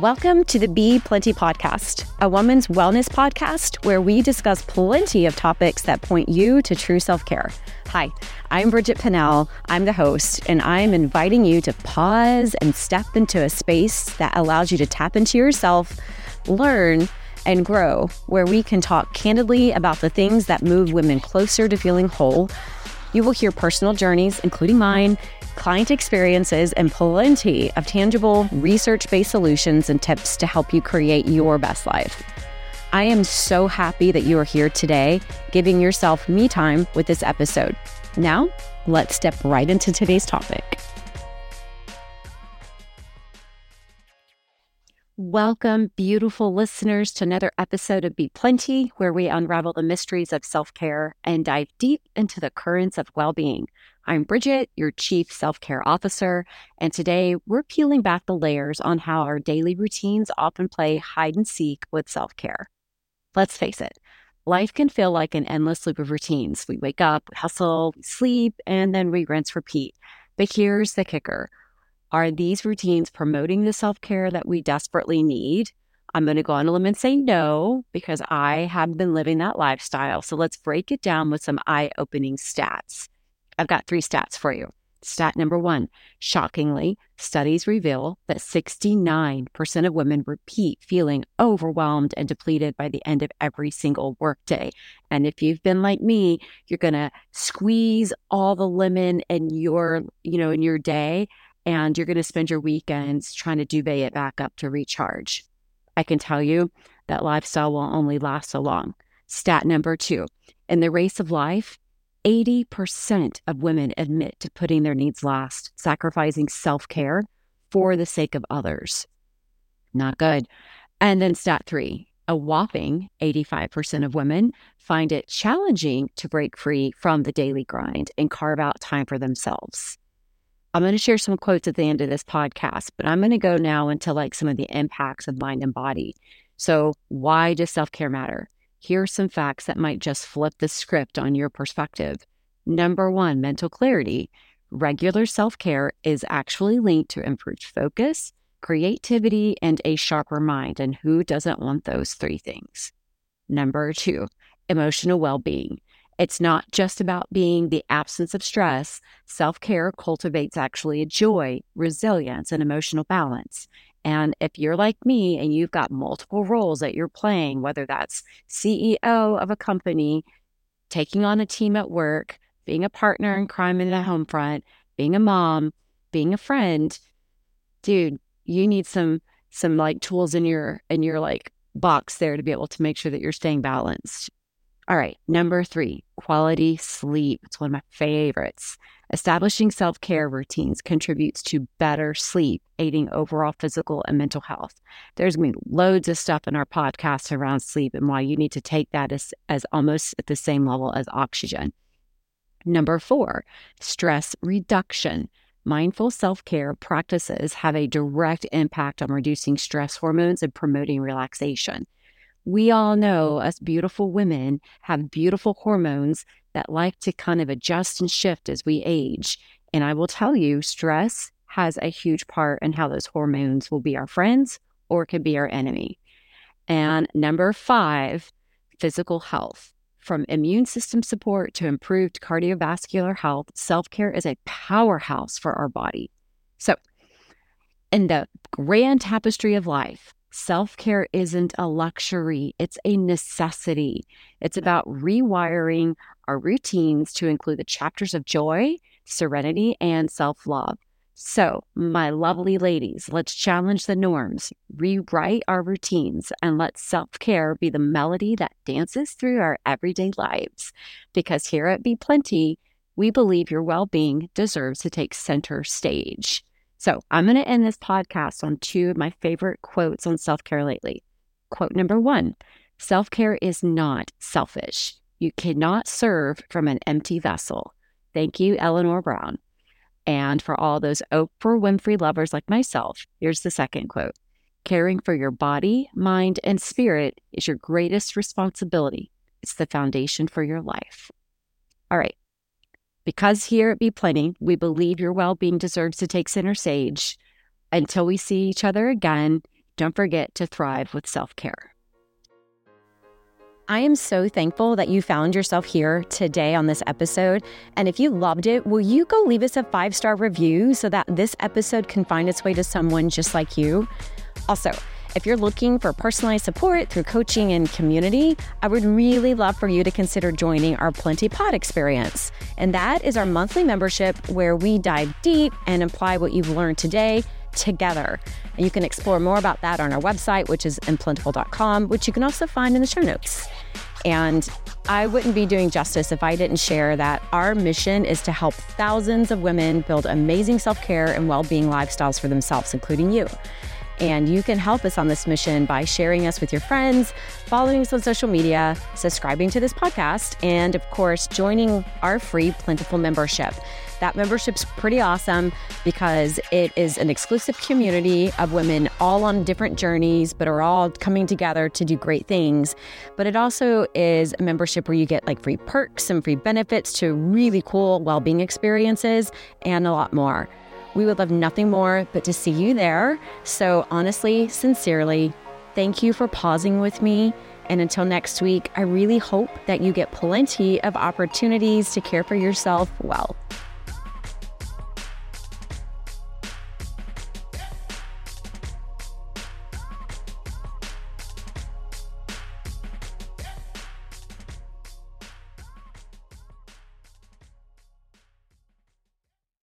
Welcome to the Be Plenti Podcast, a woman's wellness podcast where we discuss plenty of topics that point you to true self-care. Hi, I'm Bridget Pinnell. I'm the host, and I'm inviting you to pause and step into a space that allows you to tap into yourself, learn, and grow, where we can talk candidly about the things that move women closer to feeling whole. You will hear personal journeys, including mine, client experiences, and plenty of tangible research-based solutions and tips to help you create your best life. I am so happy that you are here today, giving yourself me time with this episode. Now, let's step right into today's topic. Welcome, beautiful listeners, to another episode of Be Plenti, where we unravel the mysteries of self-care and dive deep into the currents of well-being. I'm Bridget, your Chief Self-Care Officer, and today we're peeling back the layers on how our daily routines often play hide-and-seek with self-care. Let's face it, life can feel like an endless loop of routines. We wake up, we hustle, we sleep, and then we rinse, repeat. But here's the kicker. Are these routines promoting the self-care that we desperately need? I'm going to go on a limb and say no, because I have been living that lifestyle. So let's break it down with some eye-opening stats. I've got 3 stats for you. Stat number 1, shockingly, studies reveal that 69% of women repeat feeling overwhelmed and depleted by the end of every single workday. And if you've been like me, you're going to squeeze all the lemon in your day. And you're going to spend your weekends trying to duvet it back up to recharge. I can tell you that lifestyle will only last so long. Stat number 2, in the race of life, 80% of women admit to putting their needs last, sacrificing self-care for the sake of others. Not good. And then stat 3, a whopping 85% of women find it challenging to break free from the daily grind and carve out time for themselves. I'm going to share some quotes at the end of this podcast, but I'm going to go now into some of the impacts of mind and body. So why does self-care matter? Here are some facts that might just flip the script on your perspective. Number 1, mental clarity. Regular self-care is actually linked to improved focus, creativity, and a sharper mind. And who doesn't want those 3 things? Number 2, emotional well-being. It's not just about being the absence of stress. Self-care cultivates actually a joy, resilience, and emotional balance. And if you're like me and you've got multiple roles that you're playing, whether that's CEO of a company, taking on a team at work, being a partner in crime in the home front, being a mom, being a friend, dude, you need some tools in your box there to be able to make sure that you're staying balanced. All right, number 3, quality sleep. It's one of my favorites. Establishing self-care routines contributes to better sleep, aiding overall physical and mental health. There's going to be loads of stuff in our podcast around sleep and why you need to take that as almost at the same level as oxygen. Number 4, stress reduction. Mindful self-care practices have a direct impact on reducing stress hormones and promoting relaxation. We all know us beautiful women have beautiful hormones that like to kind of adjust and shift as we age. And I will tell you, stress has a huge part in how those hormones will be our friends or could be our enemy. And number 5, physical health. From immune system support to improved cardiovascular health, self-care is a powerhouse for our body. So in the grand tapestry of life, self-care isn't a luxury, it's a necessity. It's about rewiring our routines to include the chapters of joy, serenity, and self-love. So, my lovely ladies, let's challenge the norms, rewrite our routines, and let self-care be the melody that dances through our everyday lives. Because here at Be Plenti, we believe your well-being deserves to take center stage. So I'm going to end this podcast on 2 of my favorite quotes on self-care lately. Quote number 1, self-care is not selfish. You cannot serve from an empty vessel. Thank you, Eleanor Brown. And for all those Oprah Winfrey lovers like myself, here's the second quote. Caring for your body, mind, and spirit is your greatest responsibility. It's the foundation for your life. All right. Because here at Be Plenti, we believe your well-being deserves to take center stage. Until we see each other again, Don't forget to thrive with self-care. I am so thankful that you found yourself here today on this episode. And if you loved it, will you go leave us a 5-star review so that this episode can find its way to someone just like you? Also, if you're looking for personalized support through coaching and community, I would really love for you to consider joining our Plenti Pod experience. And that is our monthly membership where we dive deep and apply what you've learned today together. And you can explore more about that on our website, which is implentable.com, which you can also find in the show notes. And I wouldn't be doing justice if I didn't share that our mission is to help thousands of women build amazing self-care and well-being lifestyles for themselves, including you. And you can help us on this mission by sharing us with your friends, following us on social media, subscribing to this podcast, and of course, joining our free Plenti membership. That membership's pretty awesome because it is an exclusive community of women all on different journeys, but are all coming together to do great things. But it also is a membership where you get like free perks and free benefits to really cool well-being experiences and a lot more. We would love nothing more but to see you there. So honestly, sincerely, thank you for pausing with me. And until next week, I really hope that you get plenty of opportunities to care for yourself well.